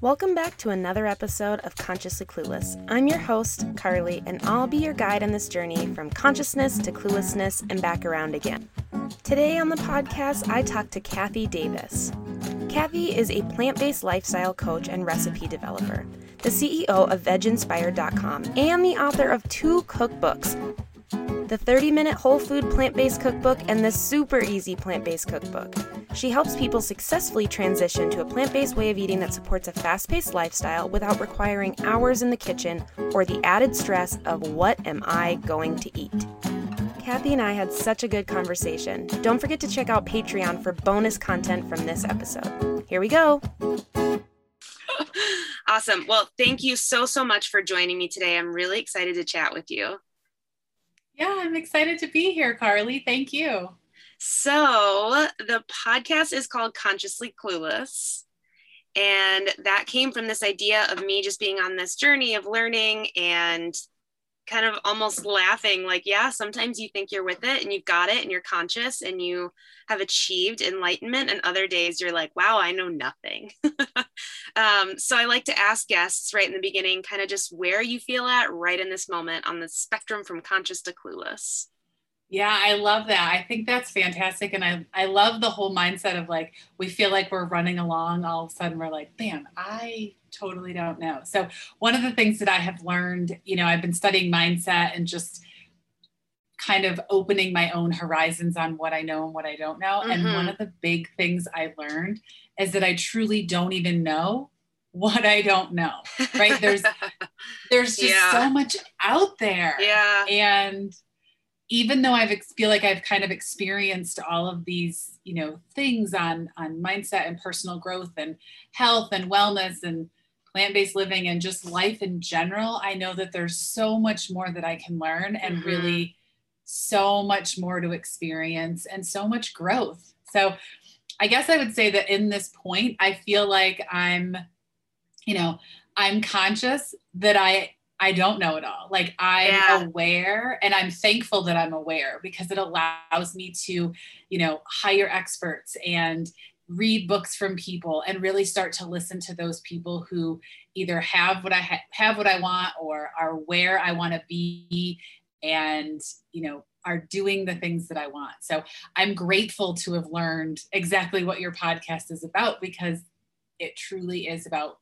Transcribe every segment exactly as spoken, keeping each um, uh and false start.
Welcome back to another episode of Consciously Clueless. I'm your host, Carly, and I'll be your guide on this journey from consciousness to cluelessness and back around again. Today on the podcast, I talk to Kathy Davis. Kathy is a plant-based lifestyle coach and recipe developer, the C E O of veg inspired dot com, and the author of two cookbooks, The thirty-Minute Whole Food Plant-Based Cookbook and The Super Easy Plant-Based Cookbook. She helps people successfully transition to a plant-based way of eating that supports a fast-paced lifestyle without requiring hours in the kitchen or the added stress of what am I going to eat. Kathy and I had such a good conversation. Don't forget to check out Patreon for bonus content from this episode. Here we go. Awesome. Well, thank you so, so much for joining me today. I'm really excited to chat with you. Yeah, I'm excited to be here, Carly. Thank you. So the podcast is called Consciously Clueless, and that came from this idea of me just being on this journey of learning and kind of almost laughing like, yeah, sometimes you think you're with it and you've got it and you're conscious and you have achieved enlightenment, and other days you're like, wow, I know nothing. um, so I like to ask guests right in the beginning, kind of just where you feel at right in this moment on the spectrum from conscious to clueless. Yeah, I love that. I think that's fantastic. And I, I love the whole mindset of like, we feel like we're running along. All of a sudden we're like, bam, I totally don't know. So one of the things that I have learned, you know, I've been studying mindset and just kind of opening my own horizons on what I know and what I don't know. Mm-hmm. And one of the big things I learned is that I truly don't even know what I don't know, right? There's, there's just yeah. so much out there. Yeah. And even though I've feel like I've kind of experienced all of these, you know, things on, on mindset and personal growth and health and wellness and plant-based living and just life in general, I know that there's so much more that I can learn and mm-hmm. really so much more to experience and so much growth. So I guess I would say that in this point, I feel like I'm, you know, I'm conscious that I I don't know it all. Like I'm yeah. aware, and I'm thankful that I'm aware because it allows me to, you know, hire experts and read books from people and really start to listen to those people who either have what I ha- have what I want or are where I want to be and, you know, are doing the things that I want. So I'm grateful to have learned exactly what your podcast is about, because it truly is about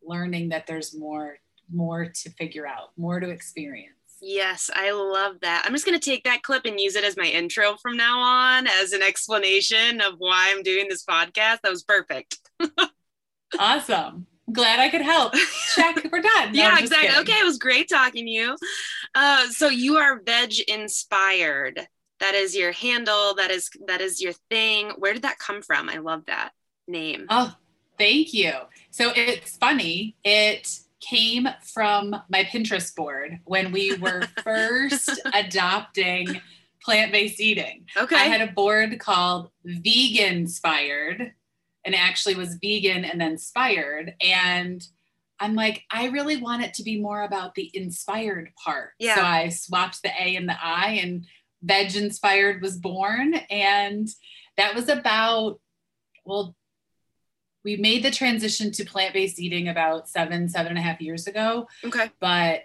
learning that there's more more to figure out, more to experience. Yes, I love that. I'm just going to take that clip and use it as my intro from now on as an explanation of why I'm doing this podcast. That was perfect. Awesome. Glad I could help. Check, we're done. No, yeah, exactly. Kidding. Okay, it was great talking to you. Uh, so you are Veg Inspired. That is your handle. That is, that is your thing. Where did that come from? I love that name. Oh, thank you. So it's funny. It came from my Pinterest board when we were first adopting plant-based eating. Okay. I had a board called VegInspired, and it actually was vegan and then inspired. And I'm like, I really want it to be more about the inspired part. Yeah. So I swapped the A and the I, and Veg Inspired was born. And that was about, well, we made the transition to plant-based eating about seven, seven and a half years ago. Okay. But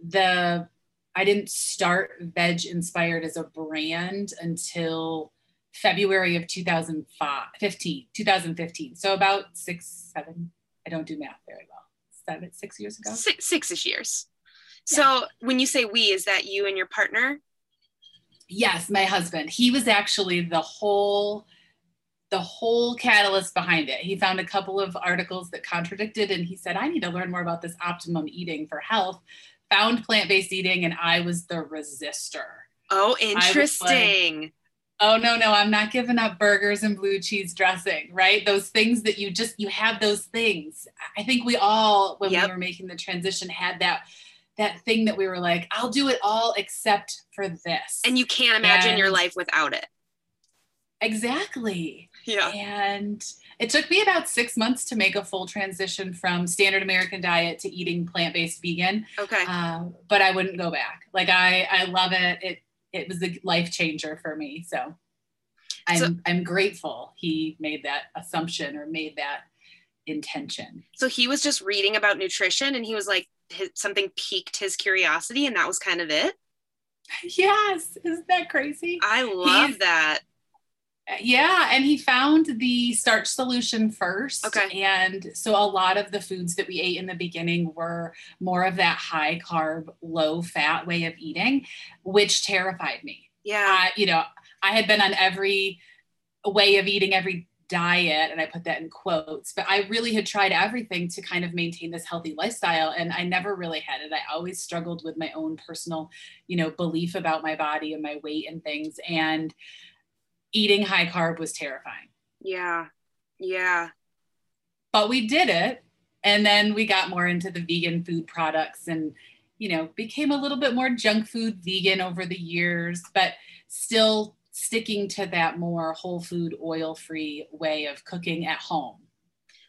the, I didn't start Veg Inspired as a brand until February of two thousand fifteen. So about six, seven, I don't do math very well. Seven, six years ago? Six, six-ish years. Yeah. So when you say we, is that you and your partner? Yes, my husband. He was actually the whole... the whole catalyst behind it. He found a couple of articles that contradicted, and he said, I need to learn more about this optimum eating for health, found plant-based eating, and I was the resistor. Oh, interesting. Like, oh, no, no, I'm not giving up burgers and blue cheese dressing, right? Those things that you just, you have those things. I think we all, when yep. we were making the transition, had that that thing that we were like, I'll do it all except for this. And you can't imagine and your life without it. Exactly. Yeah. And it took me about six months to make a full transition from standard American diet to eating plant-based vegan. Okay. Uh, but I wouldn't go back. Like I, I love it. It, it was a life changer for me. So I'm, so, I'm grateful he made that assumption or made that intention. So he was just reading about nutrition and he was like, his, something piqued his curiosity and that was kind of it. Yes. Isn't that crazy? I love he, that. Yeah. And he found the starch solution first. Okay. And so a lot of the foods that we ate in the beginning were more of that high carb, low fat way of eating, which terrified me. Yeah. Uh, you know, I had been on every way of eating, every diet, and I put that in quotes, but I really had tried everything to kind of maintain this healthy lifestyle. And I never really had it. I always struggled with my own personal, you know, belief about my body and my weight and things. And eating high carb was terrifying. Yeah. Yeah. But we did it. And then we got more into the vegan food products and, you know, became a little bit more junk food vegan over the years, but still sticking to that more whole food, oil-free way of cooking at home.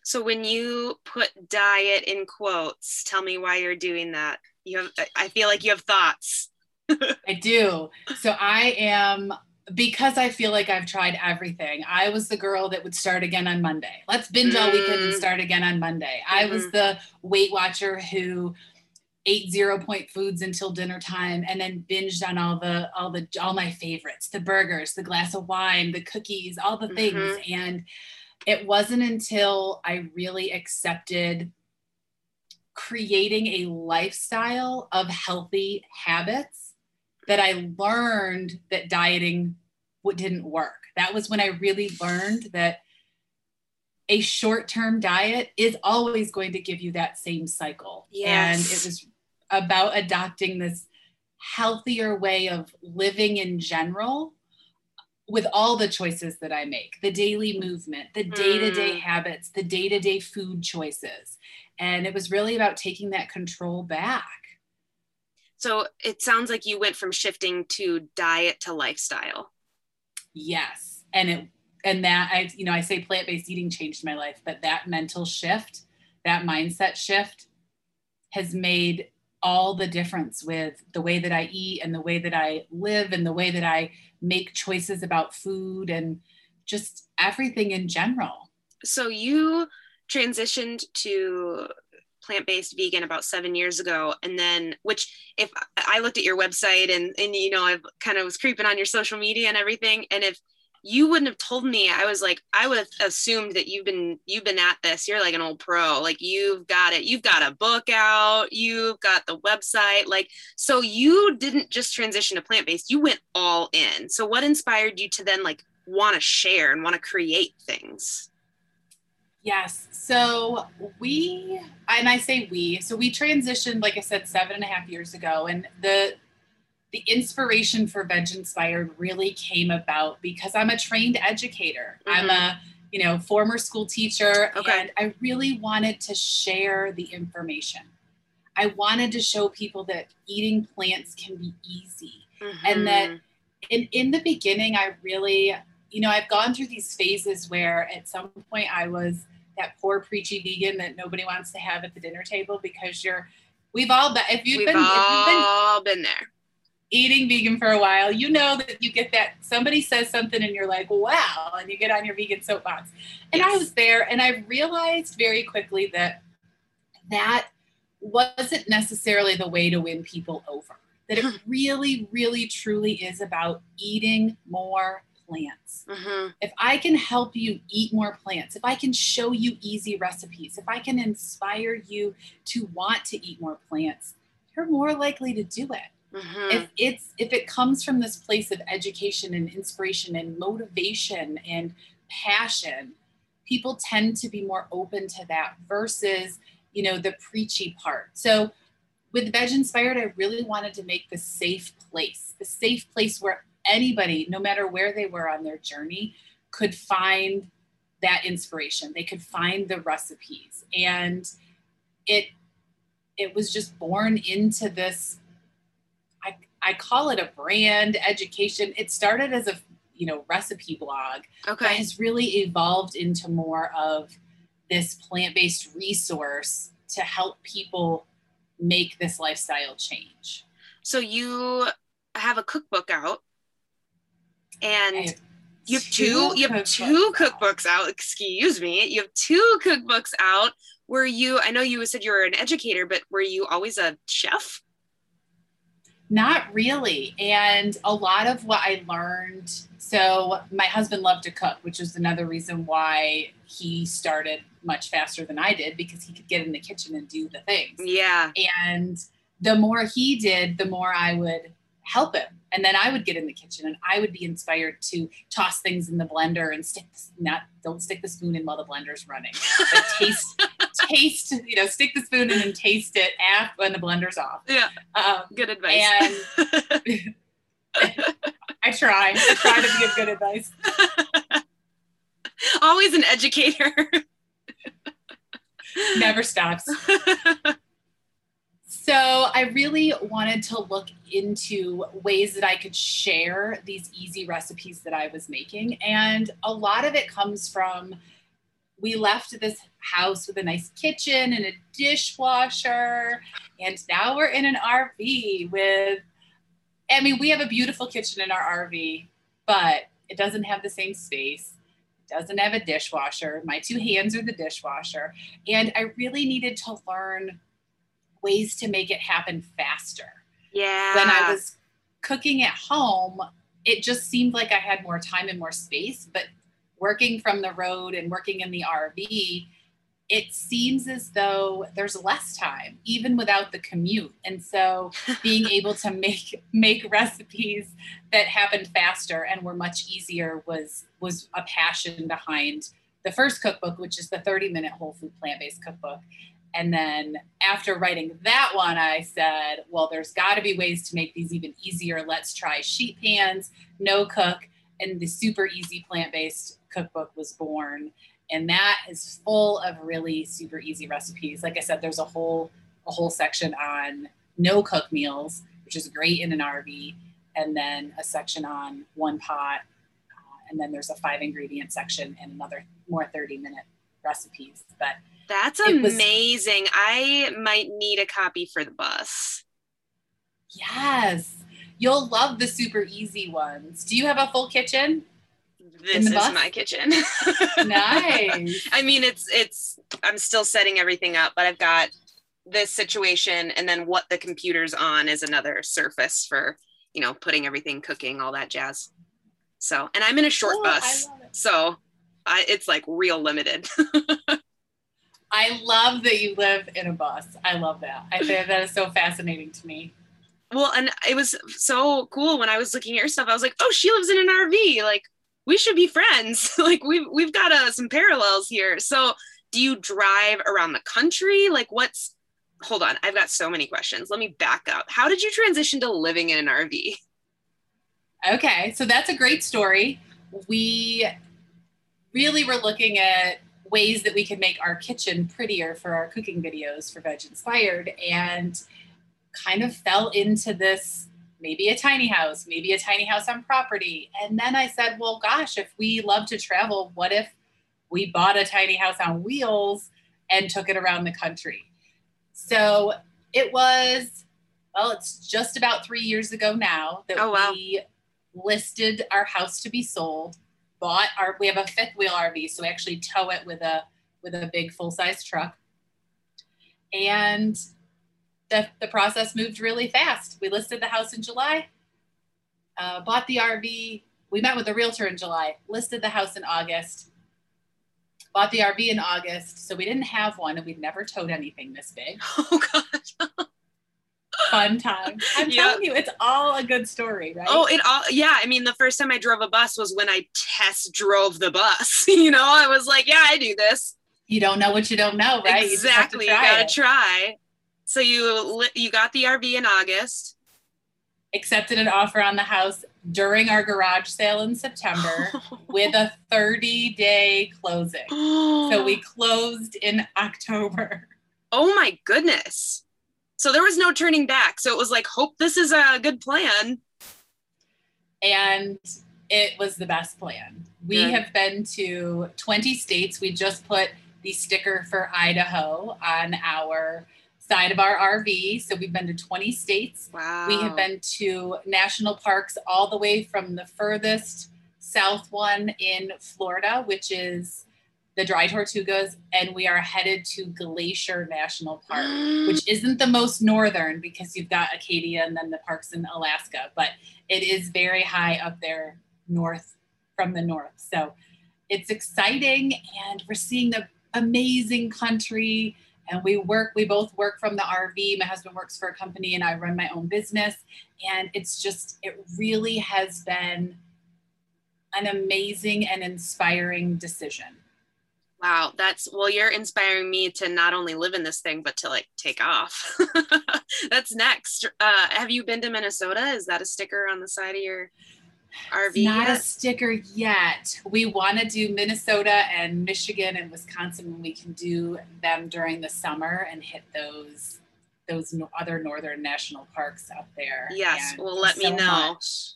So when you put diet in quotes, tell me why you're doing that. You have, I feel like you have thoughts. I do. So I am, because I feel like I've tried everything. I was the girl that would start again on Monday. Let's binge mm. all weekend and start again on Monday. Mm-hmm. I was the Weight Watcher who ate zero point foods until dinner time and then binged on all the, all the, all my favorites, the burgers, the glass of wine, the cookies, all the things. Mm-hmm. And it wasn't until I really accepted creating a lifestyle of healthy habits that I learned that dieting didn't work. That was when I really learned that a short-term diet is always going to give you that same cycle. Yes. And it was about adopting this healthier way of living in general with all the choices that I make, the daily movement, the day-to-day mm. habits, the day-to-day food choices. And it was really about taking that control back. So it sounds like you went from shifting to diet to lifestyle. Yes. And it, and that I, you know, I say plant-based eating changed my life, but that mental shift, that mindset shift has made all the difference with the way that I eat and the way that I live and the way that I make choices about food and just everything in general. So you transitioned to plant-based vegan about seven years ago. And then, which if I looked at your website and, and, you know, I've kind of was creeping on your social media and everything. And if you wouldn't have told me, I was like, I would have assumed that you've been, you've been at this. You're like an old pro, like you've got it. You've got a book out, you've got the website. Like, so you didn't just transition to plant-based, you went all in. So what inspired you to then like want to share and want to create things? Yes. So we, and I say we, so we transitioned, like I said, seven and a half years ago. And the, the inspiration for Veg Inspired really came about because I'm a trained educator. Mm-hmm. I'm a, you know, former school teacher. Okay. And I really wanted to share the information. I wanted to show people that eating plants can be easy. Mm-hmm. And that in, in the beginning, I really, you know, I've gone through these phases where at some point I was that poor preachy vegan that nobody wants to have at the dinner table because you're, we've all, been, if you've we've been, all if you've been, been there. Eating vegan for a while, you know that you get that somebody says something and you're like, wow, and you get on your vegan soapbox. And yes. I was there and I realized very quickly that that wasn't necessarily the way to win people over, that it really, really, truly is about eating more plants. Mm-hmm. If I can help you eat more plants, if I can show you easy recipes, if I can inspire you to want to eat more plants, you're more likely to do it. Mm-hmm. If it's, if it comes from this place of education and inspiration and motivation and passion, people tend to be more open to that versus, you know, the preachy part. So with Veg Inspired, I really wanted to make the safe place, the safe place where anybody, no matter where they were on their journey, could find that inspiration. They could find the recipes. And it, it was just born into this, I call it a brand education. It started as a, you know, recipe blog. Okay. But has really evolved into more of this plant-based resource to help people make this lifestyle change. So you have a cookbook out and You have two, two you have two cookbooks out. out. Excuse me. You have two cookbooks out. Were you, I know you said you were an educator, but were you always a chef? Not really. And a lot of what I learned, so my husband loved to cook, which is another reason why he started much faster than I did, because he could get in the kitchen and do the things. Yeah. And the more he did, the more I would help him. And then I would get in the kitchen and I would be inspired to toss things in the blender and stick, not, don't stick the spoon in while the blender's running. But taste, taste, you know, stick the spoon in and taste it after, when the blender's off. Yeah, um, good advice. And I try, I try to give good advice. Always an educator. Never stops. So I really wanted to look into ways that I could share these easy recipes that I was making. And a lot of it comes from, we left this house with a nice kitchen and a dishwasher. And now we're in an R V with, I mean, we have a beautiful kitchen in our R V, but it doesn't have the same space. It doesn't have a dishwasher. My two hands are the dishwasher. And I really needed to learn ways to make it happen faster. Yeah. When I was cooking at home, it just seemed like I had more time and more space, but working from the road and working in the R V, it seems as though there's less time, even without the commute. And so being able to make make recipes that happened faster and were much easier was was a passion behind the first cookbook, which is the thirty-minute Whole Food Plant-Based Cookbook. And then after writing that one, I said, well, there's got to be ways to make these even easier. Let's try sheet pans, no cook, and the Super Easy Plant-Based Cookbook was born. And that is full of really super easy recipes. Like I said, there's a whole, a whole section on no cook meals, which is great in an R V. And then a section on one pot. Uh, and then there's a five ingredient section and another more thirty minute recipes. But that's amazing. Was, I might need a copy for the bus. Yes. You'll love the super easy ones. Do you have a full kitchen? This is bus? My kitchen. Nice. I mean, it's, it's, I'm still setting everything up, but I've got this situation, and then what the computer's on is another surface for, you know, putting everything, cooking, all that jazz. So, and I'm in a short oh, bus. I so I, it's like real limited. I love that you live in a bus. I love that. I think that is so fascinating to me. Well, and it was so cool when I was looking at your stuff. I was like, oh, she lives in an R V. Like, we should be friends. Like, we've, we've got uh, some parallels here. So do you drive around the country? Like, what's, hold on. I've got so many questions. Let me back up. How did you transition to living in an R V? Okay. So that's a great story. We really were looking at ways that we could make our kitchen prettier for our cooking videos for Veg Inspired, and kind of fell into this, maybe a tiny house, maybe a tiny house on property. And then I said, well, gosh, if we love to travel, what if we bought a tiny house on wheels and took it around the country? So it was, well, it's just about three years ago now that oh, wow. we listed our house to be sold. Bought our, we have a fifth wheel R V, so we actually tow it with a with a big full-size truck. And the, the process moved really fast. We listed the house in July, uh, bought the R V. We met with a realtor in July, listed the house in August, bought the R V in August. So we didn't have one, and we'd never towed anything this big. Oh, gosh. Fun time. I'm yep. telling you, it's all a good story, right? Oh, it all, yeah. I mean, the first time I drove a bus was when I test drove the bus. You know, I was like, yeah, I do this. You don't know what you don't know, right? Exactly. You, you gotta it. try. So you you got the R V in August. Accepted an offer on the house during our garage sale in September with a thirty day closing. So we closed in October. Oh my goodness. So there was no turning back. So it was like, hope this is a good plan. And it was the best plan. We good. have been to twenty states. We just put the sticker for Idaho on our side of our R V. So we've been to twenty states. Wow. We have been to national parks all the way from the furthest south one in Florida, which is the Dry Tortugas, and we are headed to Glacier National Park, which isn't the most northern because you've got Acadia and then the parks in Alaska, but it is very high up there north from the north. So it's exciting, and we're seeing the amazing country, and we work, we both work from the R V. My husband works for a company and I run my own business. And it's just, it really has been an amazing and inspiring decision. Wow. That's, well, you're inspiring me to not only live in this thing, but to like take off. That's next. Uh, have you been to Minnesota? Is that a sticker on the side of your R V? Not yet? A sticker yet. We want to do Minnesota and Michigan and Wisconsin when we can do them during the summer and hit those those no- other northern national parks up there. Yes, and well, let me so know. Much.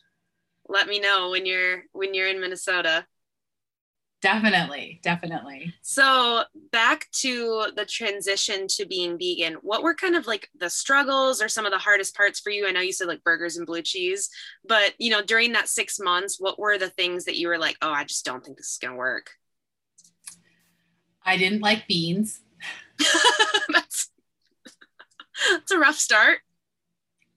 Let me know when you're when you're in Minnesota. Definitely, definitely. So back to the transition to being vegan, what were kind of like the struggles or some of the hardest parts for you? I know you said like burgers and blue cheese, but you know, during that six months, what were the things that you were like, oh, I just don't think this is going to work? I didn't like beans. that's, that's a rough start.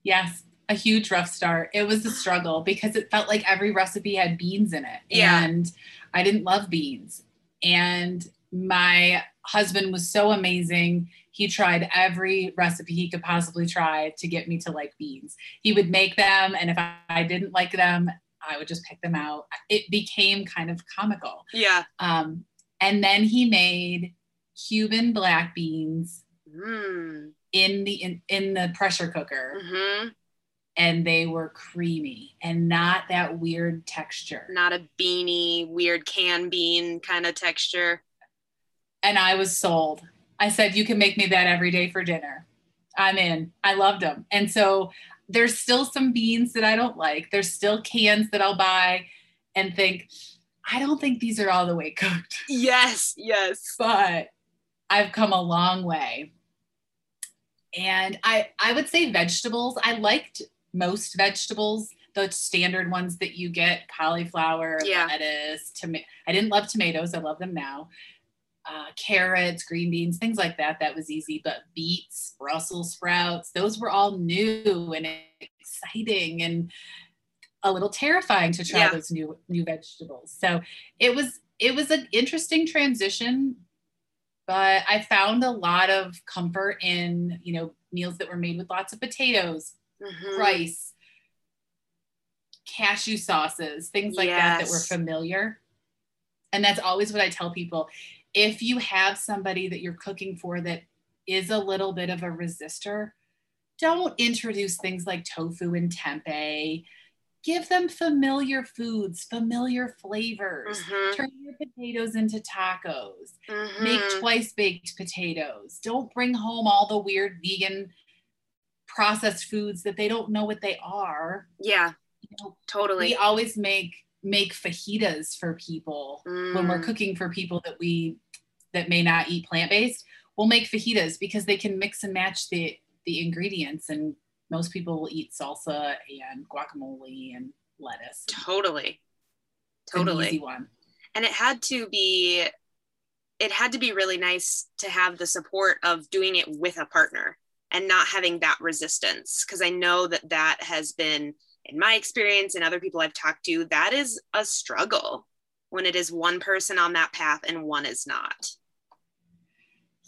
Yes. A huge rough start. It was a struggle because it felt like every recipe had beans in it. Yeah. And I didn't love beans. And my husband was so amazing. He tried every recipe he could possibly try to get me to like beans. He would make them, and if I didn't like them, I would just pick them out. It became kind of comical. Yeah. Um, and then he made Cuban black beans mm. in the in, in the pressure cooker. Mm-hmm. And they were creamy and not that weird texture. Not a beanie, weird can bean kind of texture. And I was sold. I said, you can make me that every day for dinner. I'm in. I loved them. And so there's still some beans that I don't like. There's still cans that I'll buy and think, I don't think these are all the way cooked. Yes, yes. But I've come a long way. And I, I would say vegetables. I liked most vegetables, the standard ones that you get, cauliflower, yeah. lettuce, tomato. I didn't love tomatoes. I love them now. Uh, carrots, green beans, things like that. That was easy. But beets, Brussels sprouts, those were all new and exciting and a little terrifying to try yeah. those new new vegetables. So it was it was an interesting transition. But I found a lot of comfort in, you know, meals that were made with lots of potatoes, mm-hmm. rice, cashew sauces, things like yes. that that were familiar. And that's always what I tell people. If you have somebody that you're cooking for that is a little bit of a resistor, don't introduce things like tofu and tempeh. Give them familiar foods, familiar flavors. Mm-hmm. Turn your potatoes into tacos. Mm-hmm. Make twice baked potatoes. Don't bring home all the weird vegan processed foods that they don't know what they are. Yeah, you know, totally. We always make make fajitas for people mm. when we're cooking for people that we that may not eat plant-based. We'll make fajitas because they can mix and match the the ingredients, and most people will eat salsa and guacamole and lettuce. Totally. Totally. It's an easy one. And it had to be, it had to be really nice to have the support of doing it with a partner and not having that resistance. Cause I know that that has been, in my experience and other people I've talked to, that is a struggle when it is one person on that path and one is not.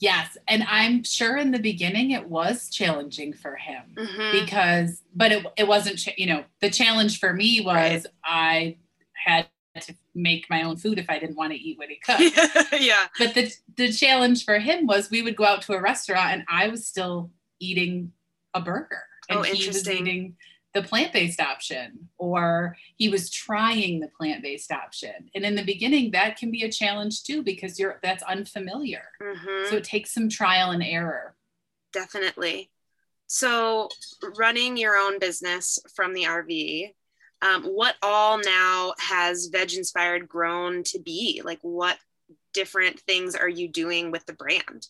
Yes. And I'm sure in the beginning it was challenging for him mm-hmm. because, but it it wasn't, you know, the challenge for me was right. I had to make my own food if I didn't want to eat what he cooked. yeah. But the, the challenge for him was we would go out to a restaurant and I was still eating a burger and oh, he was eating the plant-based option, or he was trying the plant-based option. And in the beginning, that can be a challenge too, because you're that's unfamiliar. Mm-hmm. So it takes some trial and error. Definitely. So running your own business from the R V, um, what all now has VegInspired grown to be? Like what different things are you doing with the brand?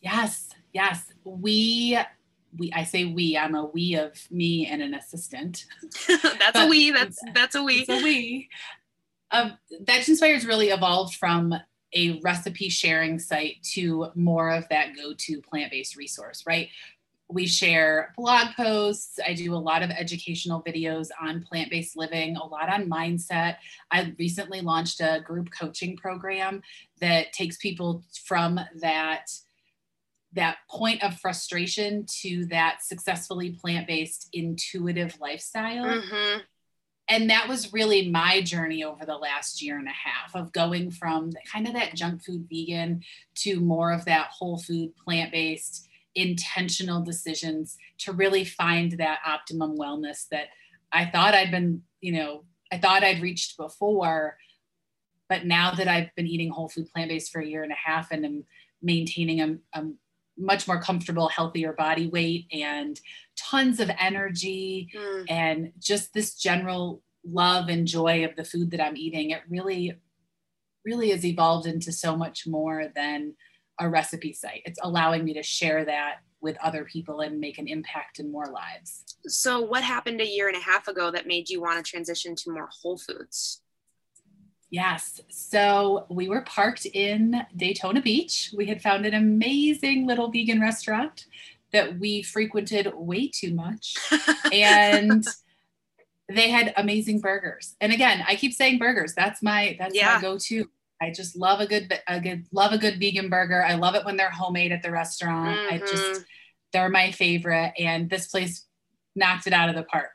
Yes, yes. We... We, I say we, I'm a we of me and an assistant. that's but, a we, that's, that's a we. It's a we. Uh, VegInspired has really evolved from a recipe sharing site to more of that go-to plant-based resource, right? We share blog posts. I do a lot of educational videos on plant-based living, a lot on mindset. I recently launched a group coaching program that takes people from that, that point of frustration to that successfully plant-based intuitive lifestyle. Mm-hmm. And that was really my journey over the last year and a half of going from kind of that junk food vegan to more of that whole food plant-based intentional decisions to really find that optimum wellness that I thought I'd been, you know, I thought I'd reached before, but now that I've been eating whole food plant-based for a year and a half and I'm maintaining a, a much more comfortable, healthier body weight and tons of energy mm. and just this general love and joy of the food that I'm eating, it really, really has evolved into so much more than a recipe site. It's allowing me to share that with other people and make an impact in more lives. So what happened a year and a half ago that made you want to transition to more whole foods? Yes. So we were parked in Daytona Beach. We had found an amazing little vegan restaurant that we frequented way too much. And they had amazing burgers. And again, I keep saying burgers. That's my, that's yeah. my go-to. I just love a good, a good, love a good vegan burger. I love it when they're homemade at the restaurant. Mm-hmm. I just, they're my favorite. And this place knocked it out of the park.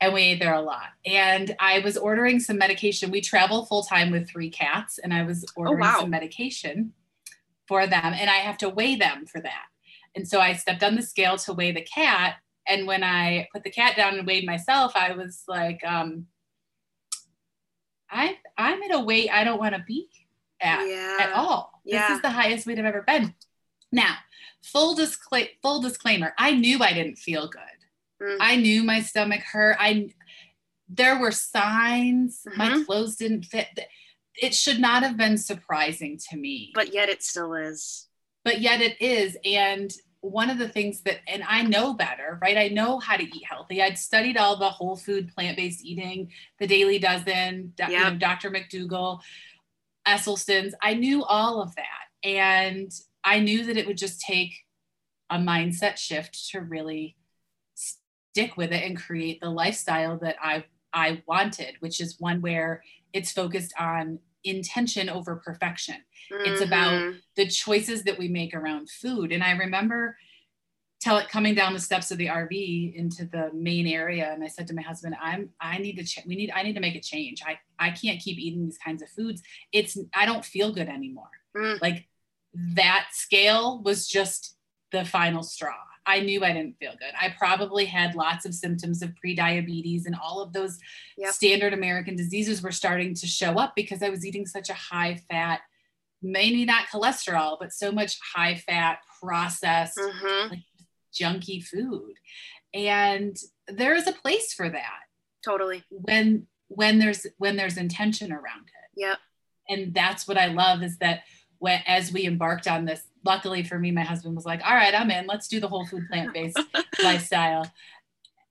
And we ate there a lot. And I was ordering some medication. We travel full time with three cats, and I was ordering oh, wow. some medication for them, and I have to weigh them for that. And so I stepped on the scale to weigh the cat. And when I put the cat down and weighed myself, I was like, um, I, I'm at a weight I don't want to be at yeah. at all. Yeah. This is the highest weight I've ever been. Now, full, discla- full disclaimer, I knew I didn't feel good. Mm. I knew my stomach hurt. I, there were signs. Mm-hmm. My clothes didn't fit. It should not have been surprising to me. But yet it still is. But yet it is. And one of the things that, and I know better, right? I know how to eat healthy. I'd studied all the whole food, plant-based eating, the Daily Dozen, yep. you know, Doctor McDougall, Esselstyn's. I knew all of that. And I knew that it would just take a mindset shift to really stick with it and create the lifestyle that I, I wanted, which is one where it's focused on intention over perfection. Mm-hmm. It's about the choices that we make around food. And I remember tell it coming down the steps of the R V into the main area. And I said to my husband, I'm, I need to, ch- we need, I need to make a change. I, I can't keep eating these kinds of foods. It's, I don't feel good anymore. Mm. Like that scale was just the final straw. I knew I didn't feel good. I probably had lots of symptoms of pre-diabetes, and all of those yep. standard American diseases were starting to show up because I was eating such a high fat, maybe not cholesterol, but so much high fat processed mm-hmm. like, junky food. And there is a place for that. Totally. When, when there's, when there's intention around it. Yep. And that's what I love is that when, as we embarked on this, luckily for me, my husband was like, all right, I'm in, let's do the whole food plant-based lifestyle.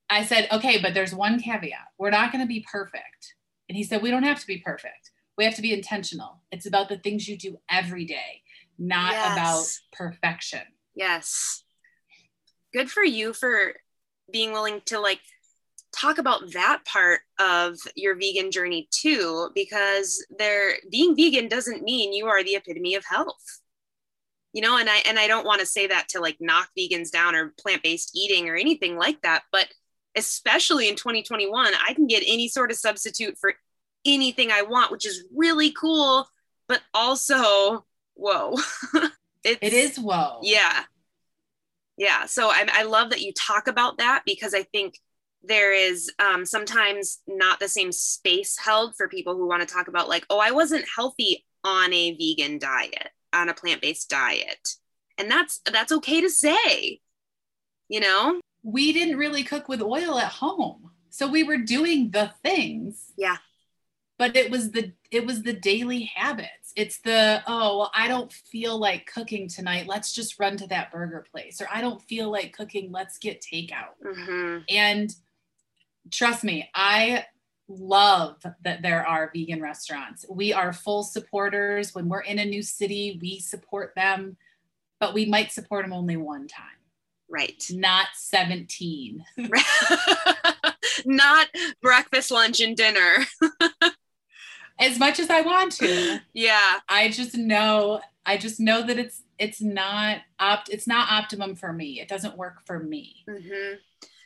I said, okay, but there's one caveat. We're not going to be perfect. And he said, we don't have to be perfect. We have to be intentional. It's about the things you do every day, not yes. about perfection. Yes. Good for you for being willing to like talk about that part of your vegan journey too, because there being vegan doesn't mean you are the epitome of health. You know, and I and I don't want to say that to like knock vegans down or plant-based eating or anything like that, but especially in twenty twenty-one, I can get any sort of substitute for anything I want, which is really cool, but also, whoa. it's, it is whoa. Yeah. Yeah. So I, I love that you talk about that because I think there is um, sometimes not the same space held for people who want to talk about like, oh, I wasn't healthy on a vegan diet. on a plant-based diet. And that's, that's okay to say, you know, we didn't really cook with oil at home. So we were doing the things. Yeah. But it was the, it was the daily habits. It's the, oh, well, I don't feel like cooking tonight. Let's just run to that burger place. Or I don't feel like cooking. Let's get takeout. Mm-hmm. And trust me, I love that there are vegan restaurants. We are full supporters. When we're in a new city, we support them, but we might support them only one time. Right. Not seventeen. Not breakfast, lunch, and dinner. As much as I want to. Yeah. I just know, I just know that it's, it's not opt, it's not optimum for me. It doesn't work for me. Mm-hmm.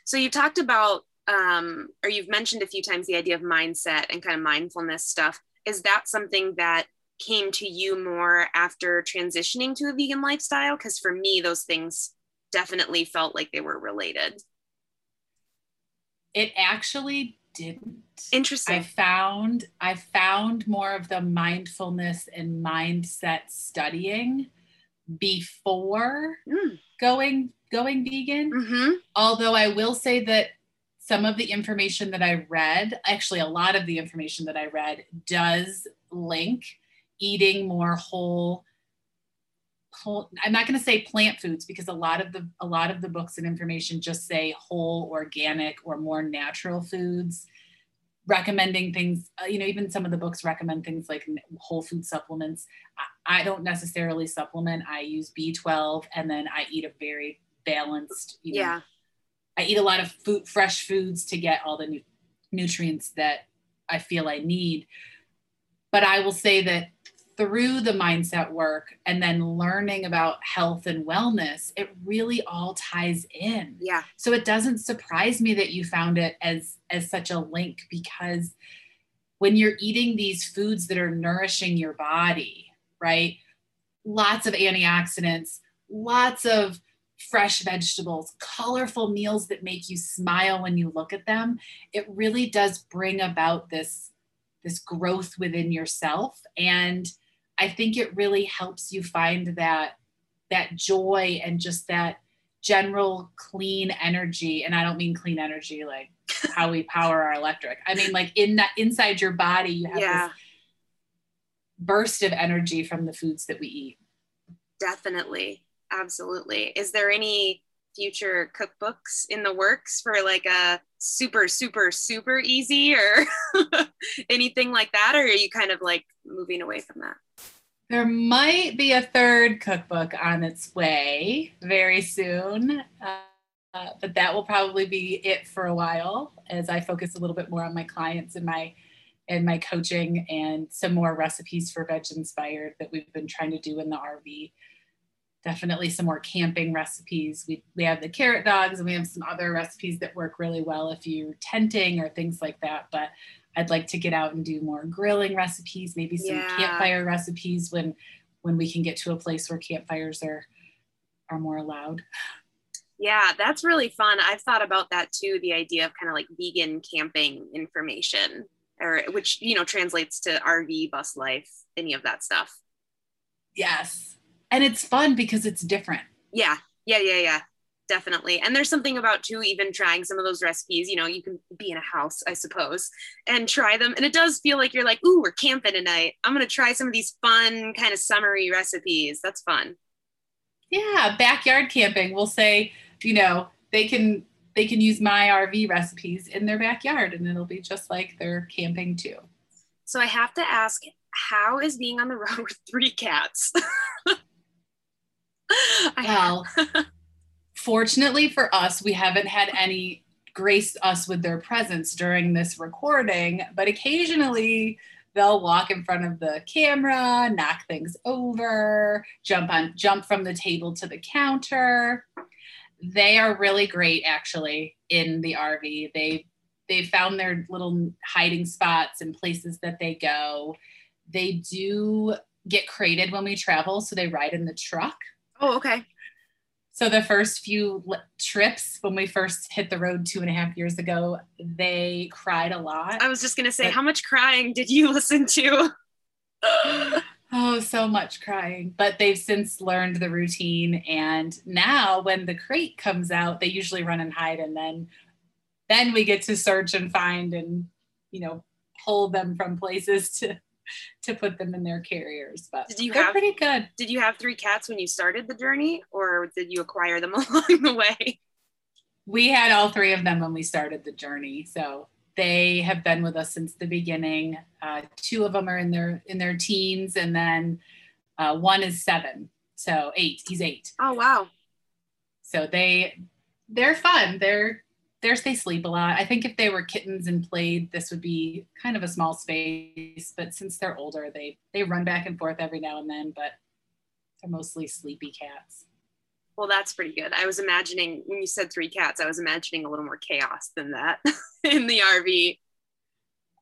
So you talked about, um, or you've mentioned a few times the idea of mindset and kind of mindfulness stuff. Is that something that came to you more after transitioning to a vegan lifestyle? Because for me, those things definitely felt like they were related. It actually didn't. Interesting. I found, I found more of the mindfulness and mindset studying before mm. going, going vegan. Mm-hmm. Although I will say that some of the information that I read, actually a lot of the information that I read, does link eating more whole, whole I'm not going to say plant foods, because a lot of the, a lot of the books and information just say whole, organic, or more natural foods, recommending things, you know, even some of the books recommend things like whole food supplements. I, I don't necessarily supplement. I use B twelve, and then I eat a very balanced, you know, yeah. I eat a lot of food, fresh foods, to get all the nu- nutrients that I feel I need. But I will say that through the mindset work and then learning about health and wellness, it really all ties in. Yeah. So it doesn't surprise me that you found it as, as such a link, because when you're eating these foods that are nourishing your body, right? Lots of antioxidants, lots of fresh vegetables, colorful meals that make you smile when you look at them. It really does bring about this, this growth within yourself. And I think it really helps you find that, that joy and just that general clean energy. And I don't mean clean energy like how we power our electric. I mean, like in that, inside your body, you have yeah. this burst of energy from the foods that we eat. Definitely. Absolutely. Is there any future cookbooks in the works for like a super, super, super easy or anything like that? Or are you kind of like moving away from that? There might be a third cookbook on its way very soon, uh, but that will probably be it for a while as I focus a little bit more on my clients and my and my coaching and some more recipes for Veg Inspired that we've been trying to do in the R V. Definitely some more camping recipes. We we have the carrot dogs, and we have some other recipes that work really well if you're tenting or things like that. But I'd like to get out and do more grilling recipes, maybe some yeah. campfire recipes when when we can get to a place where campfires are are more allowed. Yeah, that's really fun. I've thought about that too, the idea of kind of like vegan camping information, or which, you know, translates to R V, bus life, any of that stuff. Yes. And it's fun because it's different. Yeah, yeah, yeah, yeah, definitely. And there's something about too, even trying some of those recipes, you know, you can be in a house, I suppose, and try them. And it does feel like you're like, ooh, we're camping tonight. I'm going to try some of these fun kind of summery recipes. That's fun. Yeah, backyard camping. We'll say, you know, they can they can use my R V recipes in their backyard, and it'll be just like they're camping too. So I have to ask, how is being on the road with three cats? Well, fortunately for us, we haven't had any grace us with their presence during this recording, but occasionally they'll walk in front of the camera, knock things over, jump on, jump from the table to the counter. They are really great, actually, in the R V. They, they found their little hiding spots and places that they go. They do get crated when we travel, so they ride in the truck. Oh, okay. So the first few trips, when we first hit the road two and a half years ago, they cried a lot. I was just going to say, but how much crying did you listen to? Oh, so much crying. But they've since learned the routine. And now when the crate comes out, they usually run and hide. And then, then we get to search and find and, you know, pull them from places to to put them in their carriers. But did you they're have, pretty good. Did you have three cats when you started the journey, or did you acquire them along the way? We had all three of them when we started the journey. So They have been with us since the beginning. Uh, two of them are in their in their teens, and then uh, one is seven, so eight. He's eight. Oh wow! So they they're fun. They're they're they sleep a lot. I think if they were kittens and played, this would be kind of a small space. But since they're older, they they run back and forth every now and then. But they're mostly sleepy cats. Well, that's pretty good. I was imagining, when you said three cats, I was imagining a little more chaos than that in the R V.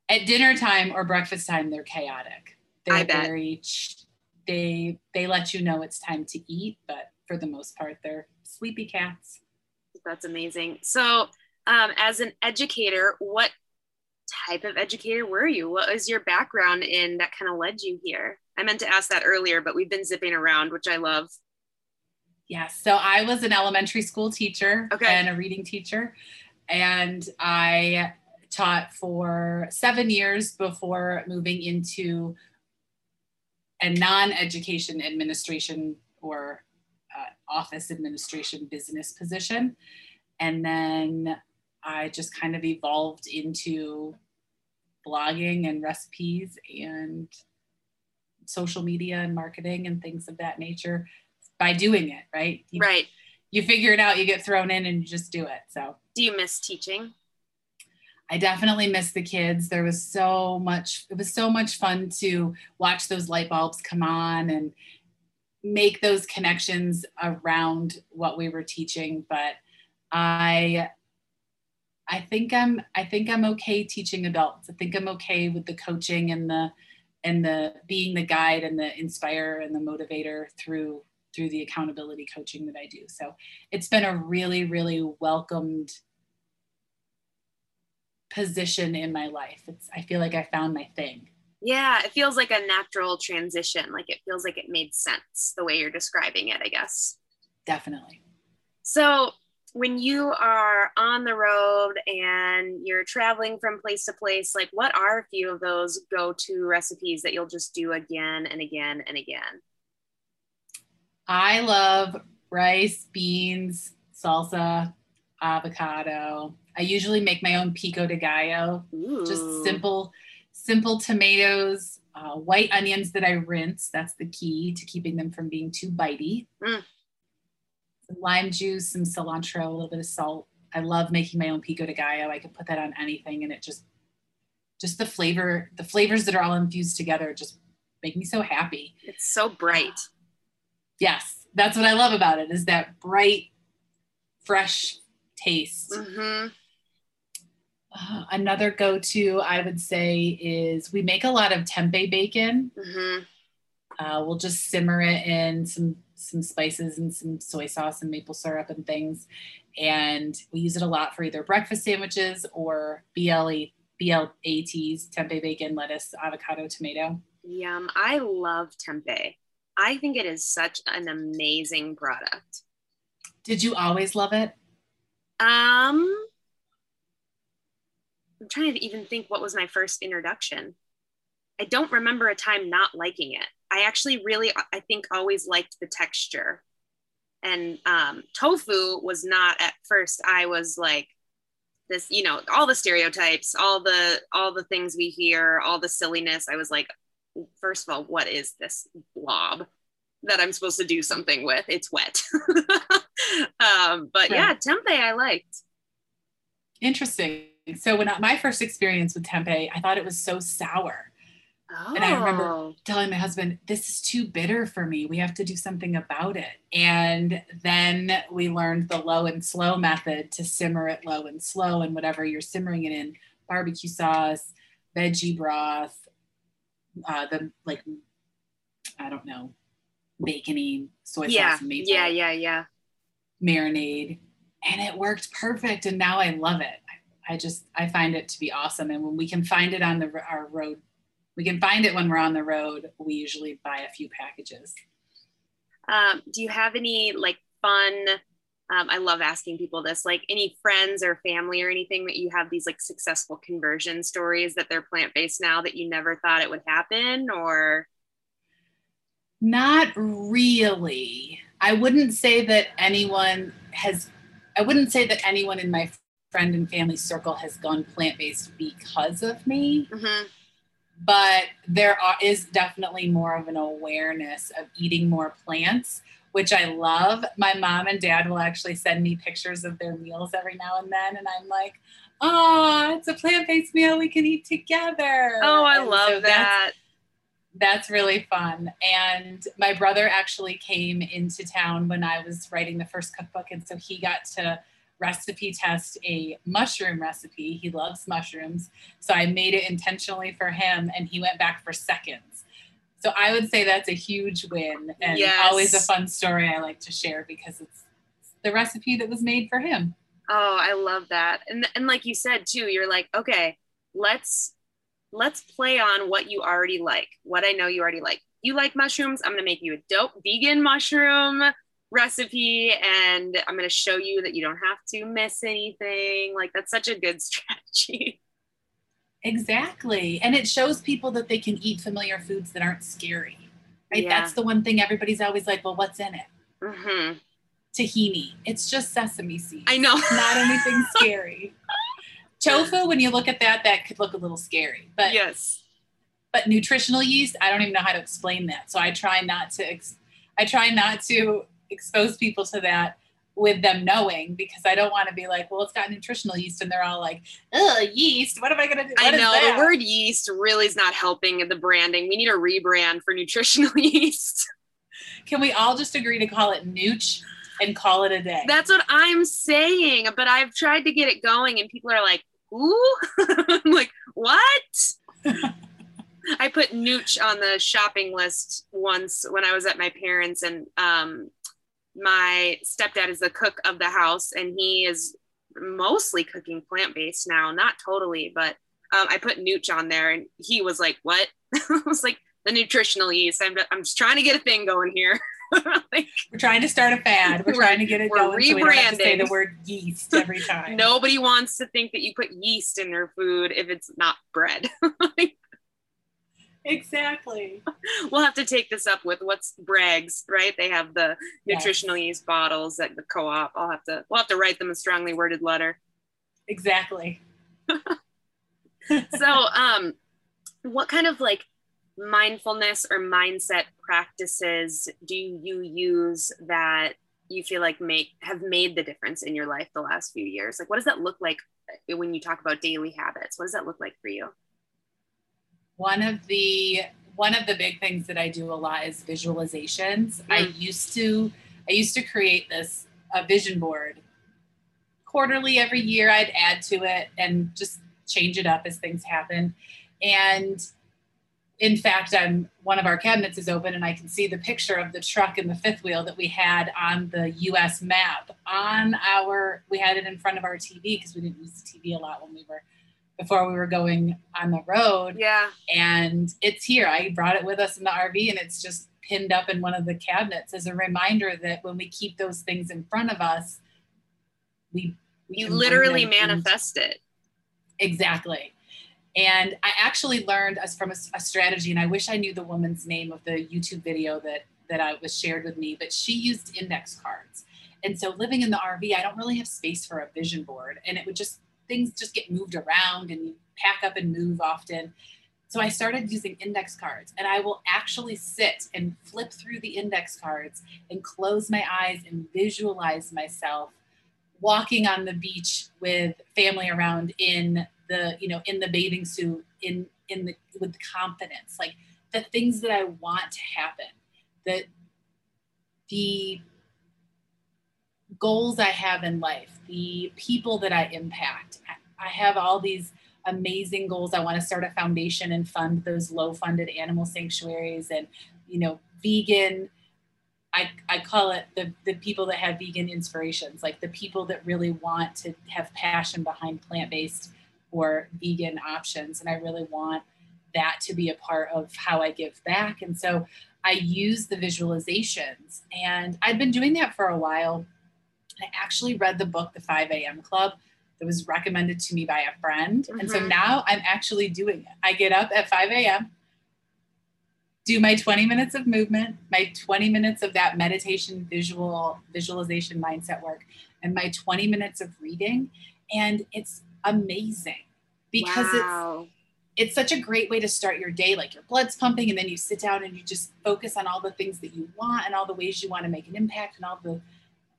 At dinner time or breakfast time, they're chaotic. They're I bet. Very, they, they let you know it's time to eat, but for the most part, they're sleepy cats. That's amazing. So um, as an educator, what type of educator were you? What was your background in that kind of led you here? I meant to ask that earlier, but we've been zipping around, which I love. Yes. So I was an elementary school teacher okay. and a reading teacher, and I taught for seven years before moving into a non-education administration or uh, office administration business position. And then I just kind of evolved into blogging and recipes and social media and marketing and things of that nature. By doing it, right? You, right. You figure it out, you get thrown in and you just do it, so. Do you miss teaching? I definitely miss the kids. There was so much, it was so much fun to watch those light bulbs come on and make those connections around what we were teaching. But I, I think I'm, I think I'm okay teaching adults. I think I'm okay with the coaching and the, and the being the guide and the inspire and the motivator through through the accountability coaching that I do. So it's been a really, really welcomed position in my life. It's, I feel like I found my thing. Yeah, it feels like a natural transition. Like it feels like it made sense the way you're describing it, I guess. Definitely. So when you are on the road and you're traveling from place to place, like what are a few of those go-to recipes that you'll just do again and again and again? I love rice, beans, salsa, avocado. I usually make my own pico de gallo. Ooh. Just simple, simple tomatoes, uh, white onions that I rinse. That's the key to keeping them from being too bitey. Mm. Some lime juice, some cilantro, a little bit of salt. I love making my own pico de gallo. I could put that on anything, and it just, just the flavor, the flavors that are all infused together just make me so happy. It's so bright. Uh, Yes, that's what I love about it, is that bright, fresh taste. Mm-hmm. Uh, another go-to, I would say, is we make a lot of tempeh bacon. Mm-hmm. Uh, we'll just simmer it in some, some spices and some soy sauce and maple syrup and things. And we use it a lot for either breakfast sandwiches or B L E, B L A Ts, tempeh bacon, lettuce, avocado, tomato. Yum. I love tempeh. I think it is such an amazing product. Did you always love it? Um, I'm trying to even think what was my first introduction. I don't remember a time not liking it. I actually really, I think always liked the texture. And um, tofu was not at first. I was like this, you know, all the stereotypes, all the, all the things we hear, all the silliness. I was like, first of all, what is this blob that I'm supposed to do something with? It's wet. um, but right. yeah, tempeh I liked. Interesting. So when I, my first experience with tempeh, I thought it was so sour. Oh. And I remember telling my husband, this is too bitter for me. We have to do something about it. And then we learned the low and slow method to simmer it low and slow, and whatever you're simmering it in, barbecue sauce, veggie broth, Uh, the like, I don't know, bacony soy yeah, sauce, maple, yeah, yeah, yeah, marinade, and it worked perfect. And now I love it. I, I just I find it to be awesome. And when we can find it on the our road, we can find it when we're on the road. We usually buy a few packages. Um, do you have any like fun? Um, I love asking people this. Like any friends or family or anything that you have these like successful conversion stories that they're plant-based now that you never thought it would happen, or? Not really. I wouldn't say that anyone has, I wouldn't say that anyone in my friend and family circle has gone plant-based because of me. Mm-hmm. But there are, is definitely more of an awareness of eating more plants, which I love. My mom and dad will actually send me pictures of their meals every now and then. And I'm like, oh, it's a plant-based meal we can eat together. Oh, I and love so that. That's, that's really fun. And my brother actually came into town when I was writing the first cookbook. And so he got to recipe test a mushroom recipe. He loves mushrooms. So I made it intentionally for him, and he went back for seconds. So I would say that's a huge win, and yes. always a fun story I like to share because it's the recipe that was made for him. Oh, I love that. And and like you said too, you're like, okay, let's let's play on what you already like, what I know you already like. You like mushrooms? I'm gonna make you a dope vegan mushroom recipe, and I'm gonna show you that you don't have to miss anything. Like, that's such a good strategy. Exactly. And it shows people that they can eat familiar foods that aren't scary, right? Yeah. That's the one thing everybody's always like, well, what's in it? Mm-hmm. Tahini. It's just sesame seeds. I know. Not anything scary. Tofu, when you look at that, that could look a little scary. But yes. But nutritional yeast, I don't even know how to explain that. So I try not to, ex- I try not to expose people to that with them knowing, because I don't want to be like, well, it's got nutritional yeast, and they're all like, oh, yeast, what am I going to do? What I know, the word yeast really is not helping the branding. We need a rebrand for nutritional yeast. Can we all just agree to call it nooch and call it a day? That's what I'm saying, but I've tried to get it going, and people are like, ooh, I'm like, what? I put nooch on the shopping list once when I was at my parents', and um, my stepdad is the cook of the house, and he is mostly cooking plant-based now, not totally, but um, I put nooch on there, and he was like, what? I was like, the nutritional yeast. I'm just, I'm just trying to get a thing going here. Like, we're trying to start a fad. We're, we're trying to get it going. Rebranding. So we don't have to say the word yeast every time. Nobody wants to think that you put yeast in their food if it's not bread. Like, exactly. We'll have to take this up with what's Bragg's, right? They have the yes. nutritional yeast bottles at the co-op. I'll have to, we'll have to write them a strongly worded letter. Exactly. So, um, what kind of like mindfulness or mindset practices do you use that you feel like make, have made the difference in your life the last few years? Like, what does that look like when you talk about daily habits? What does that look like for you? One of the one of the big things that I do a lot is visualizations. Mm-hmm. I used to I used to create this a vision board quarterly. Every year I'd add to it and just change it up as things happened. And in fact, I'm one of our cabinets is open, and I can see the picture of the truck and the fifth wheel that we had on the U S map on our. We had it in front of our T V because we didn't use the T V a lot when we were. Before we were going on the road. Yeah. And it's here. I brought it with us in the R V, and it's just pinned up in one of the cabinets as a reminder that when we keep those things in front of us, we, we you literally manifest it. Exactly. And I actually learned as from a, a strategy, and I wish I knew the woman's name of the YouTube video that, that I was shared with me, but she used index cards. And so living in the R V, I don't really have space for a vision board, and it would just, things just get moved around, and you pack up and move often. So I started using index cards, and I will actually sit and flip through the index cards and close my eyes and visualize myself walking on the beach with family around in the, you know, in the bathing suit, in, in the, with confidence, like the things that I want to happen, the, the goals I have in life, the people that I impact. I have all these amazing goals. I want to start a foundation and fund those low funded animal sanctuaries, and, you know, vegan, I, I call it the, the people that have vegan inspirations, like the people that really want to have passion behind plant-based or vegan options. And I really want that to be a part of how I give back. And so I use the visualizations, and I've been doing that for a while. I actually read the book, The five a.m. Club, that was recommended to me by a friend. Mm-hmm. And so now I'm actually doing it. I get up at five a.m., do my twenty minutes of movement, my twenty minutes of that meditation, visual, visualization, mindset work, and my twenty minutes of reading. and it's amazing because wow. it's it's such a great way to start your day. Like your blood's pumping and then you sit down and you just focus on all the things that you want and all the ways you want to make an impact and all the,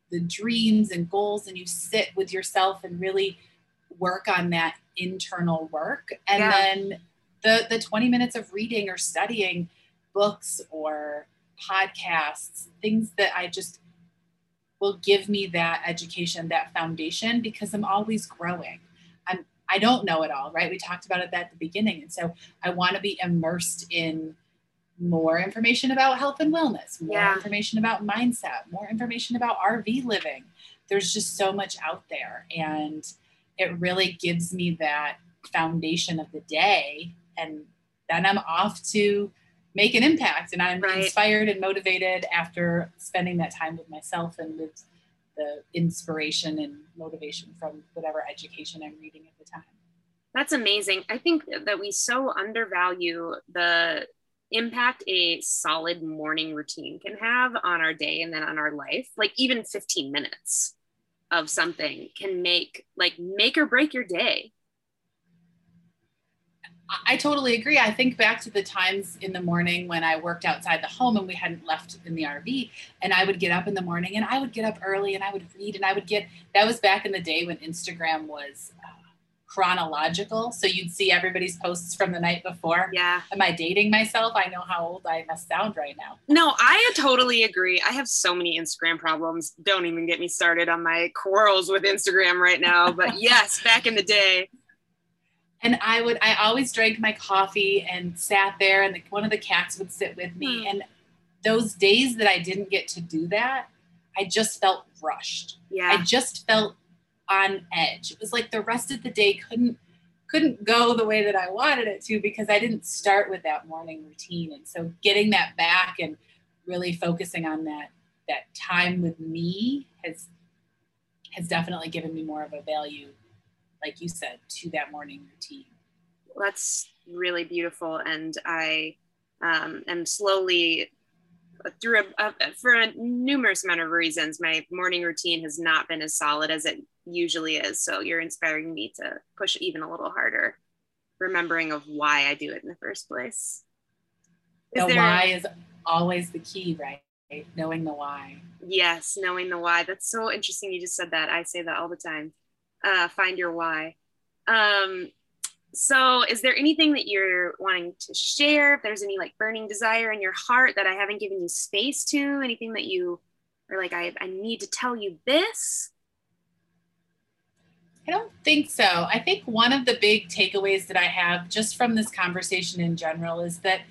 the dreams and goals, and you sit with yourself and really work on that internal work. And yeah. then the, the twenty minutes of reading or studying books or podcasts, things that I just will give me that education, that foundation, because I'm always growing. I'm, I don't know it all, right? We talked about it at the beginning. And so I want to be immersed in more information about health and wellness, more yeah. information about mindset, more information about R V living. There's just so much out there. And it really gives me that foundation of the day. And then I'm off to make an impact. And I'm right. inspired and motivated after spending that time with myself and with the inspiration and motivation from whatever education I'm reading at the time. That's amazing. I think that we so undervalue the impact a solid morning routine can have on our day and then on our life. Like even fifteen minutes of something can make, like make or break your day. I totally agree. I think back to the times in the morning when I worked outside the home and we hadn't left in the R V, and I would get up in the morning and I would get up early and I would read and I would get, that was back in the day when Instagram was uh, chronological. So you'd see everybody's posts from the night before. Yeah. Am I dating myself? I know how old I must sound right now. No, I totally agree. I have so many Instagram problems. Don't even get me started on my quarrels with Instagram right now. But yes, back in the day. And I would, I always drank my coffee and sat there, and the, one of the cats would sit with me. And those days that I didn't get to do that, I just felt rushed. Yeah. I just felt on edge. It was like the rest of the day couldn't, couldn't go the way that I wanted it to because I didn't start with that morning routine. And so getting that back and really focusing on that, that time with me has, has definitely given me more of a value, like you said, to that morning routine. Well, that's really beautiful. And I um, am slowly, through a, a, for a numerous amount of reasons, my morning routine has not been as solid as it usually is. So you're inspiring me to push even a little harder, remembering of why I do it in the first place. The why is always the key, right? Knowing the why. Yes, knowing the why. That's so interesting. You just said that. I say that all the time. Uh, find your why. Um, so is there anything that you're wanting to share? If there's any like burning desire in your heart that I haven't given you space to, anything that you are like, I, I need to tell you this? I don't think so. I think one of the big takeaways that I have just from this conversation in general is that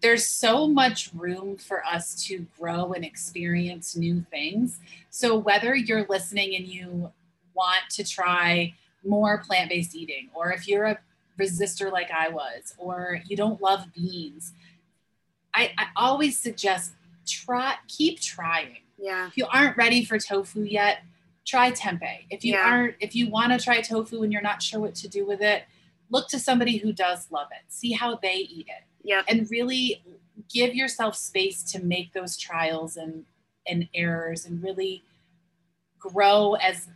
there's so much room for us to grow and experience new things. So whether you're listening and you want to try more plant-based eating, or if you're a resistor like I was, or you don't love beans, I, I always suggest try, keep trying. Yeah. If you aren't ready for tofu yet, try tempeh. If you yeah. aren't, if you want to try tofu and you're not sure what to do with it, look to somebody who does love it. See how they eat it. Yeah. And really give yourself space to make those trials and, and errors and really grow as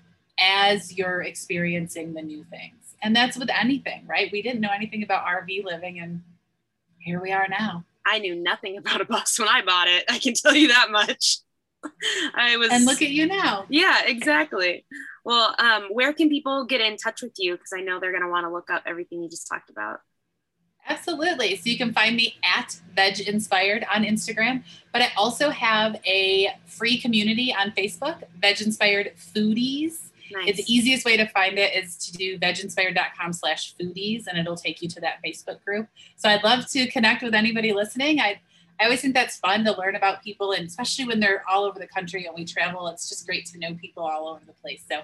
as you're experiencing the new things. And that's with anything, right? We didn't know anything about R V living, and here we are now. I knew nothing about a bus when I bought it. I can tell you that much. I was. And look at you now. Yeah, exactly. Well, um, where can people get in touch with you? Because I know they're going to want to look up everything you just talked about. Absolutely. So you can find me at VegInspired on Instagram, but I also have a free community on Facebook, VegInspired Foodies. Nice. The easiest way to find it is to do veginspired.com slash foodies, and it'll take you to that Facebook group. So I'd love to connect with anybody listening. I I always think that's fun to learn about people, and especially when they're all over the country and we travel, it's just great to know people all over the place. So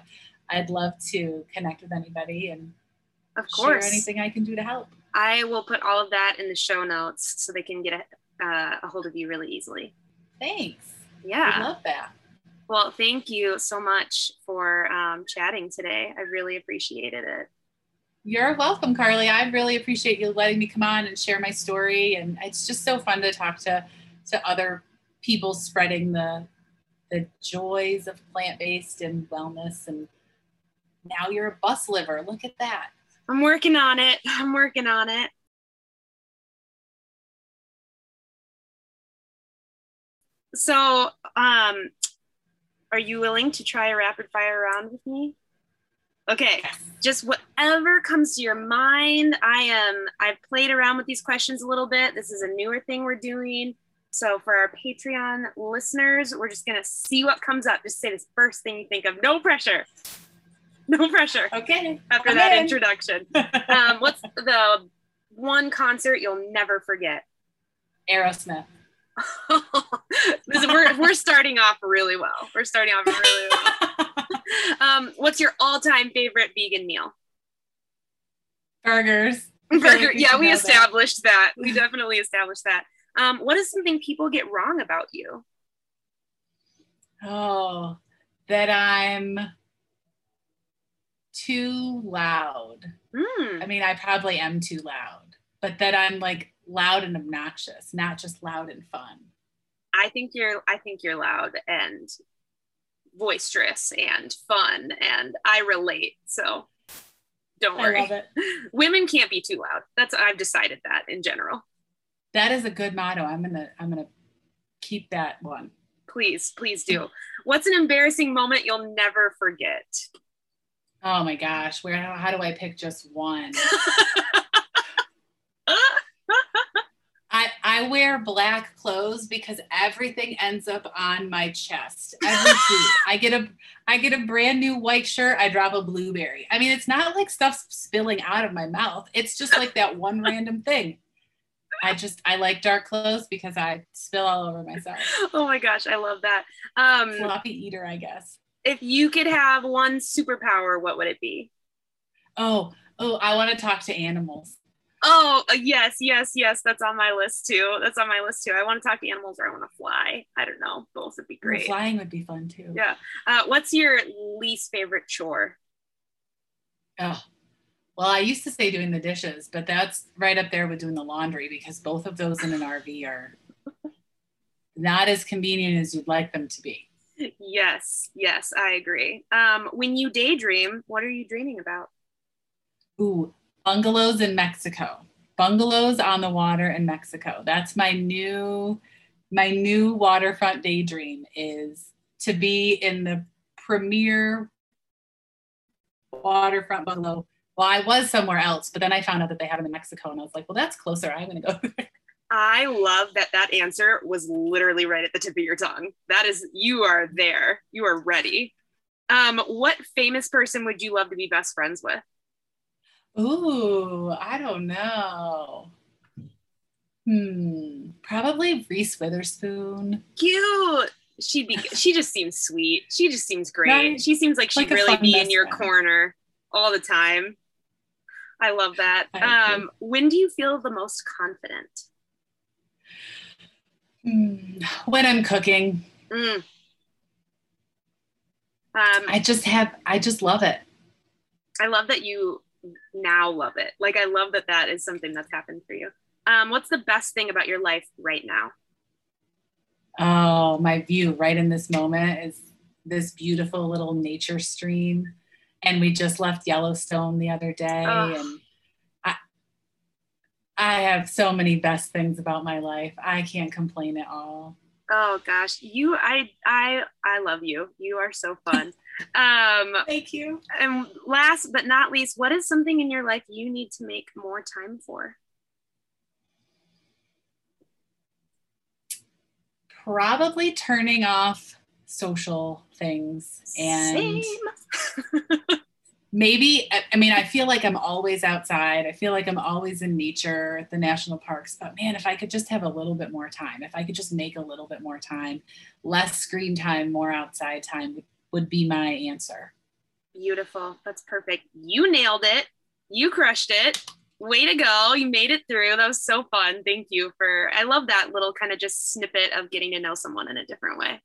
I'd love to connect with anybody and of course. Share anything I can do to help. I will put all of that in the show notes so they can get a, uh, a hold of you really easily. Thanks. Yeah. I love that. Well, thank you so much for um, chatting today. I really appreciated it. You're welcome, Carly. I really appreciate you letting me come on and share my story. And it's just so fun to talk to, to other people spreading the, the joys of plant-based and wellness and Now you're a bus liver. Look at that. I'm working on it. I'm working on it. So, um, are you willing to try a rapid fire round with me? Okay, just whatever comes to your mind. I am, I've played around with these questions a little bit. This is a newer thing we're doing. So for our Patreon listeners, we're just gonna see what comes up. Just say this first thing you think of, no pressure. No pressure. Okay. After I'm that in. introduction. um, what's the one concert you'll never forget? Aerosmith. Listen, we're, we're starting off really well. We're starting off really well. Um, what's your all-time favorite vegan meal? Burgers. Burger. Yeah, we established that. that. We definitely established that. Um, what is something people get wrong about you? Oh, that I'm too loud. Mm. I mean, I probably am too loud, but that I'm like loud and obnoxious, not just loud and fun. I think you're, I think you're loud and boisterous and fun, and I relate, so don't worry. I love it. Women can't be too loud. That's, I've decided that in general. That is a good motto. I'm gonna I'm gonna keep that one. Please, please do. What's an embarrassing moment you'll never forget? Oh my gosh, where how do I pick just one? I, I wear black clothes because everything ends up on my chest. Every food. I get a I get a brand new white shirt. I drop a blueberry. I mean, it's not like stuff's spilling out of my mouth. It's just like that one random thing. I just I like dark clothes because I spill all over myself. Oh my gosh, I love that. Um, Floppy eater, I guess. If you could have one superpower, what would it be? Oh, oh, I want to talk to animals. Oh, yes, yes, yes. That's on my list too. That's on my list too. I want to talk to animals, or I want to fly. I don't know. Both would be great. Well, flying would be fun too. Yeah. Uh, what's your least favorite chore? Oh, well, I used to say doing the dishes, but that's right up there with doing the laundry, because both of those in an R V are not as convenient as you'd like them to be. Yes, yes, I agree. Um, when you daydream, what are you dreaming about? Ooh, bungalows in Mexico. Bungalows on the water in Mexico. That's my new, my new waterfront daydream, is to be in the premier waterfront bungalow. Well, I was somewhere else, but then I found out that they have them in Mexico, and I was like, well, that's closer. I'm going to go there. I love that that answer was literally right at the tip of your tongue. That is, you are there. You are ready. Um, what famous person would you love to be best friends with? Ooh, I don't know. Hmm, probably Reese Witherspoon. Cute. She'd be, she just seems sweet. She just seems great. Right? She seems like she'd like really be in your friend. corner all the time. I love that. I um, when do you feel the most confident? When I'm cooking. Mm. Um, I just have, I just love it. I love that you now love it. Like, I love that that is something that's happened for you. Um, what's the best thing about your life right now? Oh, my view right in this moment is this beautiful little nature stream. And we just left Yellowstone the other day. Oh. And I, I have so many best things about my life. I can't complain at all. Oh gosh, you, I, I, I love you. You are so fun. Um, Thank you. And last but not least, what is something in your life you need to make more time for? Probably turning off social things, and maybe, I mean, I feel like I'm always outside. I feel like I'm always in nature, the national parks, but man, if I could just have a little bit more time, if I could just make a little bit more time, less screen time, more outside time would, would be my answer. Beautiful. That's perfect. You nailed it. You crushed it. Way to go. You made it through. That was so fun. Thank you for, I love that little kind of just snippet of getting to know someone in a different way.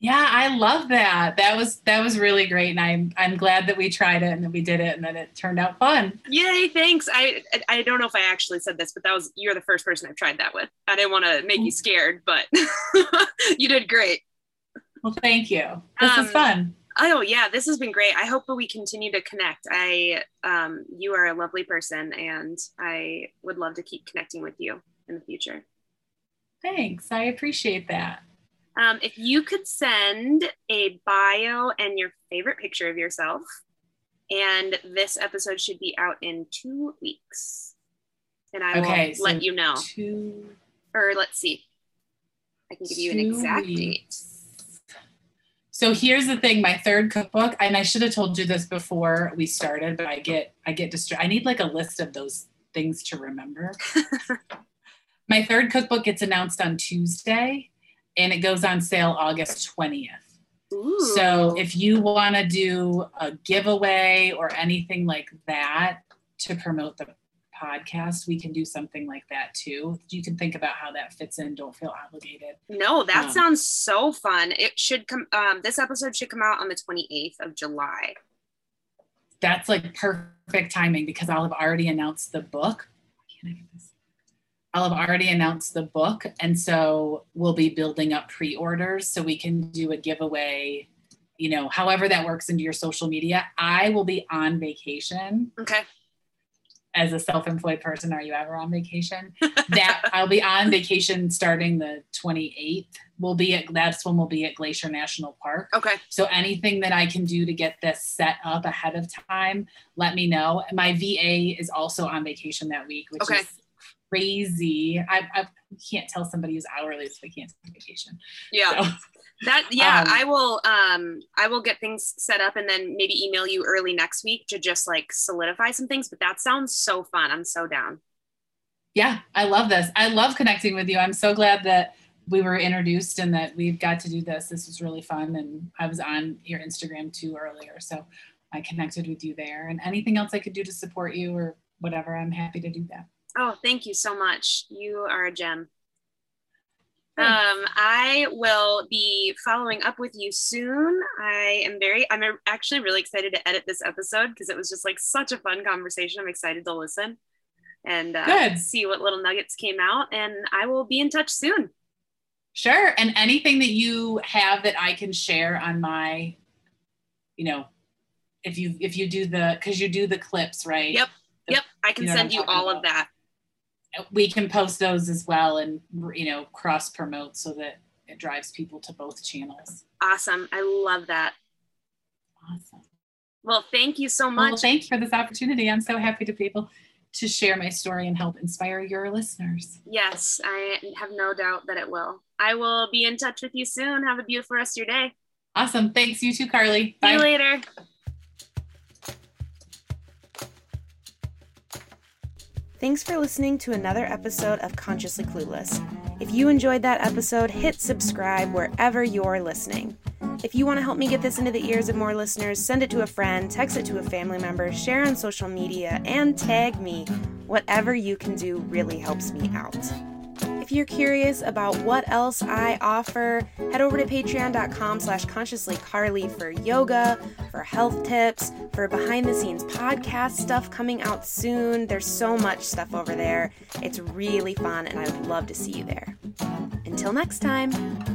Yeah, I love that. That was that was really great, and I'm I'm glad that we tried it and that we did it, and that it turned out fun. Yay! Thanks. I I don't know if I actually said this, but that was you're the first person I've tried that with. I didn't want to make you scared, but you did great. Well, thank you. This um, is fun. Oh yeah, this has been great. I hope that we continue to connect. I, um, you are a lovely person, and I would love to keep connecting with you in the future. Thanks. I appreciate that. Um, if you could send a bio and your favorite picture of yourself, and this episode should be out in two weeks, and I okay, will so let you know. Two, or let's see. I can give you an exact weeks. date. So here's the thing, my third cookbook, and I should have told you this before we started, but I get, I get distracted. I need like a list of those things to remember. My third cookbook gets announced on Tuesday, and it goes on sale August twentieth. Ooh. So if you want to do a giveaway or anything like that to promote the podcast, we can do something like that too. You can think about how that fits in. Don't feel obligated. No, that um, sounds so fun. It should come, um, this episode should come out on the twenty-eighth of July. That's like perfect timing, because I'll have already announced the book. Can I get this? I'll have already announced the book. And so we'll be building up pre-orders so we can do a giveaway, you know, however that works into your social media. I will be on vacation. Okay. As a self-employed person, are you ever on vacation? That I'll be on vacation starting the twenty-eighth. We'll be at, that's when we'll be at Glacier National Park. Okay. So anything that I can do to get this set up ahead of time, let me know. My V A is also on vacation that week, which okay. is crazy. I, I can't tell somebody who's hourly if they can't take vacation. Yeah. So. That yeah, um, I will um I will get things set up and then maybe email you early next week to just like solidify some things, but that sounds so fun. I'm so down. Yeah, I love this. I love connecting with you. I'm so glad that we were introduced and that we've got to do this. This was really fun, and I was on your Instagram too earlier, so I connected with you there. And anything else I could do to support you or whatever, I'm happy to do that. Oh, thank you so much. You are a gem. Um, I will be following up with you soon. I am very, I'm actually really excited to edit this episode because it was just like such a fun conversation. I'm excited to listen and uh, see what little nuggets came out, and I will be in touch soon. Sure. And anything that you have that I can share on my, you know, if you, if you do the, cause you do the clips, right? Yep. The, yep. I can you know send you all about. of that. We can post those as well, and, you know, cross promote so that it drives people to both channels. Awesome. I love that. Awesome. Well, thank you so much. Well, thanks for this opportunity. I'm so happy to be able to share my story and help inspire your listeners. Yes, I have no doubt that it will. I will be in touch with you soon. Have a beautiful rest of your day. Awesome. Thanks. You too, Carly. Bye. See you later. Thanks for listening to another episode of Consciously Clueless. If you enjoyed that episode, hit subscribe wherever you're listening. If you want to help me get this into the ears of more listeners, send it to a friend, text it to a family member, share on social media, and tag me. Whatever you can do really helps me out. If you're curious about what else I offer, head over to patreon.com slash consciouslycarly for yoga, for health tips, for behind-the-scenes podcast stuff coming out soon. There's so much stuff over there. It's really fun, and I would love to see you there. Until next time.